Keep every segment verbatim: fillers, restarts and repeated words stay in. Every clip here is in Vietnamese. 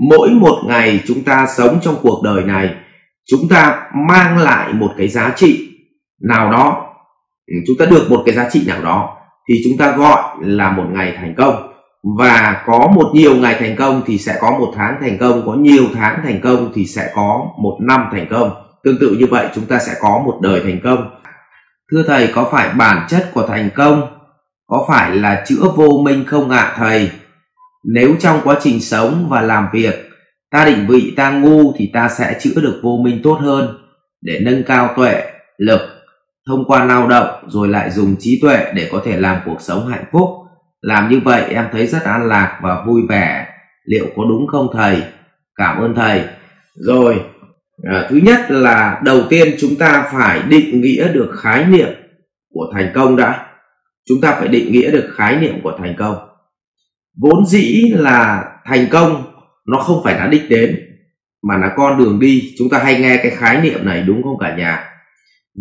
Mỗi một ngày chúng ta sống trong cuộc đời này, chúng ta mang lại một cái giá trị nào đó, chúng ta được một cái giá trị nào đó thì chúng ta gọi là một ngày thành công. Và có một nhiều ngày thành công thì sẽ có một tháng thành công, có nhiều tháng thành công thì sẽ có một năm thành công. Tương tự như vậy, chúng ta sẽ có một đời thành công. Thưa thầy, có phải bản chất của thành công có phải là chữa vô minh không ạ thầy? Nếu trong quá trình sống và làm việc ta định vị ta ngu thì ta sẽ chữa được vô minh tốt hơn để nâng cao tuệ lực thông qua lao động, rồi lại dùng trí tuệ để có thể làm cuộc sống hạnh phúc. Làm như vậy em thấy rất an lạc và vui vẻ. Liệu có đúng không thầy? Cảm ơn thầy. Rồi, à, thứ nhất là đầu tiên chúng ta phải định nghĩa được khái niệm của thành công đã. Chúng ta phải định nghĩa được khái niệm của thành công. Vốn dĩ là thành công nó không phải là đích đến mà là con đường đi. Chúng ta hay nghe cái khái niệm này đúng không cả nhà?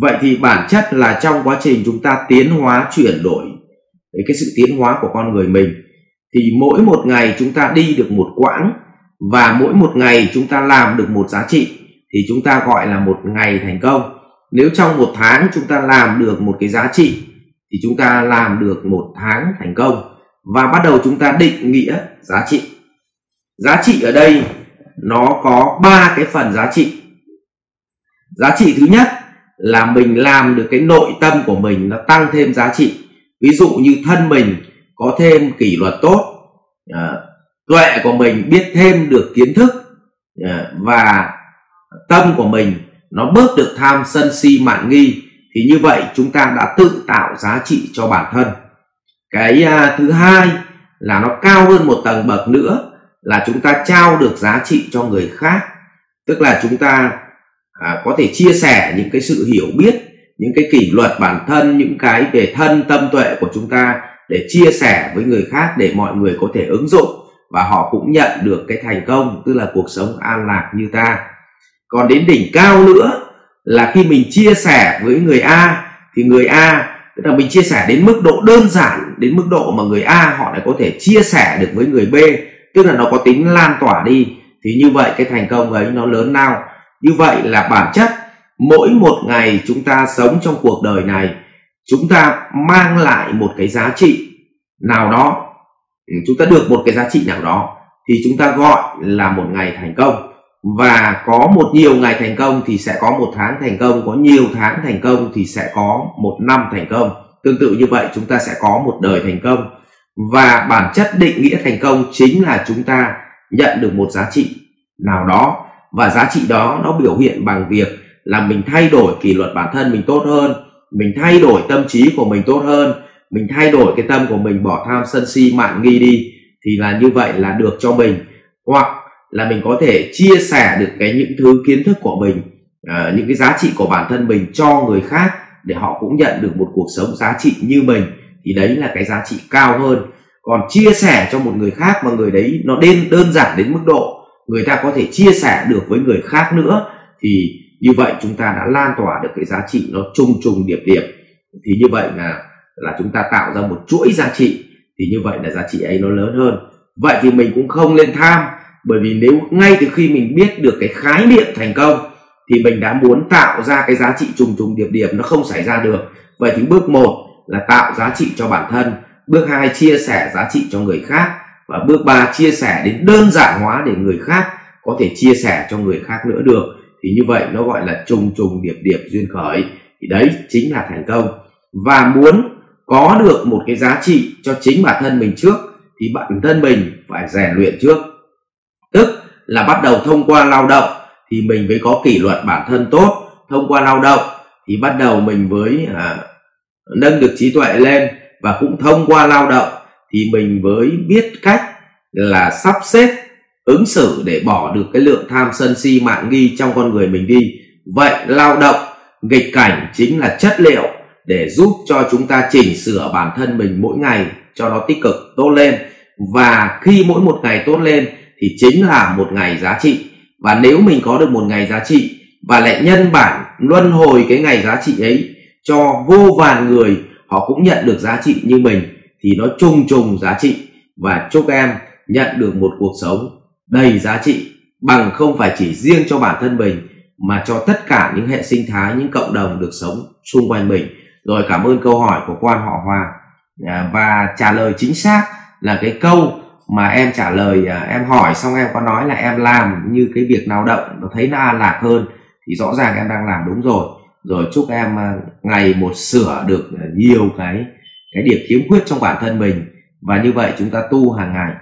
Vậy thì bản chất là trong quá trình chúng ta tiến hóa, chuyển đổi cái sự tiến hóa của con người mình, thì mỗi một ngày chúng ta đi được một quãng và mỗi một ngày chúng ta làm được một giá trị thì chúng ta gọi là một ngày thành công. Nếu trong một tháng chúng ta làm được một cái giá trị thì chúng ta làm được một tháng thành công. Và bắt đầu chúng ta định nghĩa giá trị. Giá trị ở đây nó có ba cái phần giá trị. Giá trị thứ nhất là mình làm được cái nội tâm của mình nó tăng thêm giá trị. Ví dụ như thân mình có thêm kỷ luật tốt, tuệ của mình biết thêm được kiến thức, và tâm của mình nó bớt được tham sân si mạn nghi. Thì như vậy chúng ta đã tự tạo giá trị cho bản thân. Cái thứ hai là nó cao hơn một tầng bậc nữa, là chúng ta trao được giá trị cho người khác. Tức là chúng ta à, có thể chia sẻ những cái sự hiểu biết, những cái kỷ luật bản thân, những cái về thân tâm tuệ của chúng ta để chia sẻ với người khác để mọi người có thể ứng dụng và họ cũng nhận được cái thành công, tức là cuộc sống an lạc như ta. Còn đến đỉnh cao nữa là khi mình chia sẻ với người A thì người A, tức là mình chia sẻ đến mức độ đơn giản, đến mức độ mà người A họ lại có thể chia sẻ được với người B, tức là nó có tính lan tỏa đi. Thì như vậy cái thành công ấy nó lớn lao. Như vậy là bản chất mỗi một ngày chúng ta sống trong cuộc đời này, chúng ta mang lại một cái giá trị nào đó, chúng ta được một cái giá trị nào đó thì chúng ta gọi là một ngày thành công. Và có một nhiều ngày thành công thì sẽ có một tháng thành công, có nhiều tháng thành công thì sẽ có một năm thành công. Tương tự như vậy chúng ta sẽ có một đời thành công. Và bản chất định nghĩa thành công chính là chúng ta nhận được một giá trị nào đó, và giá trị đó nó biểu hiện bằng việc là mình thay đổi kỷ luật bản thân mình tốt hơn, mình thay đổi tâm trí của mình tốt hơn, mình thay đổi cái tâm của mình, bỏ tham sân si mạn nghi đi, thì là như vậy là được cho mình. Hoặc là mình có thể chia sẻ được cái những thứ kiến thức của mình, à, những cái giá trị của bản thân mình cho người khác để họ cũng nhận được một cuộc sống giá trị như mình. Thì đấy là cái giá trị cao hơn. Còn chia sẻ cho một người khác mà người đấy nó đơn, đơn giản đến mức độ người ta có thể chia sẻ được với người khác nữa, thì như vậy chúng ta đã lan tỏa được cái giá trị nó trùng trùng điệp điệp. Thì như vậy là, là chúng ta tạo ra một chuỗi giá trị, thì như vậy là giá trị ấy nó lớn hơn. Vậy thì mình cũng không nên tham, bởi vì nếu ngay từ khi mình biết được cái khái niệm thành công thì mình đã muốn tạo ra cái giá trị trùng trùng điệp điệp, nó không xảy ra được. Vậy thì bước một là tạo giá trị cho bản thân, bước hai chia sẻ giá trị cho người khác, và bước ba chia sẻ đến đơn giản hóa để người khác có thể chia sẻ cho người khác nữa được. Thì như vậy nó gọi là trùng trùng điệp điệp duyên khởi. Thì đấy chính là thành công. Và muốn có được một cái giá trị cho chính bản thân mình trước thì bản thân mình phải rèn luyện trước, tức là bắt đầu thông qua lao động thì mình mới có kỷ luật bản thân tốt, thông qua lao động thì bắt đầu mình mới à, nâng được trí tuệ lên, và cũng thông qua lao động thì mình mới biết cách là sắp xếp ứng xử để bỏ được cái lượng tham sân si mạn nghi trong con người mình đi. Vậy lao động nghịch cảnh chính là chất liệu để giúp cho chúng ta chỉnh sửa bản thân mình mỗi ngày cho nó tích cực tốt lên, và khi mỗi một ngày tốt lên thì chính là một ngày giá trị. Và nếu mình có được một ngày giá trị và lại nhân bản luân hồi cái ngày giá trị ấy cho vô vàn người họ cũng nhận được giá trị như mình, thì nó trùng trùng giá trị. Và chúc em nhận được một cuộc sống đầy giá trị bằng không phải chỉ riêng cho bản thân mình mà cho tất cả những hệ sinh thái, những cộng đồng được sống xung quanh mình. Rồi, cảm ơn câu hỏi của Quan Họ Hòa, và trả lời chính xác là cái câu mà em trả lời, em hỏi xong em có nói là em làm như cái việc lao động nó thấy nó an lạc hơn, thì rõ ràng em đang làm đúng rồi. Rồi chúc em ngày một sửa được nhiều cái cái điểm khiếm khuyết trong bản thân mình, và như vậy chúng ta tu hàng ngày.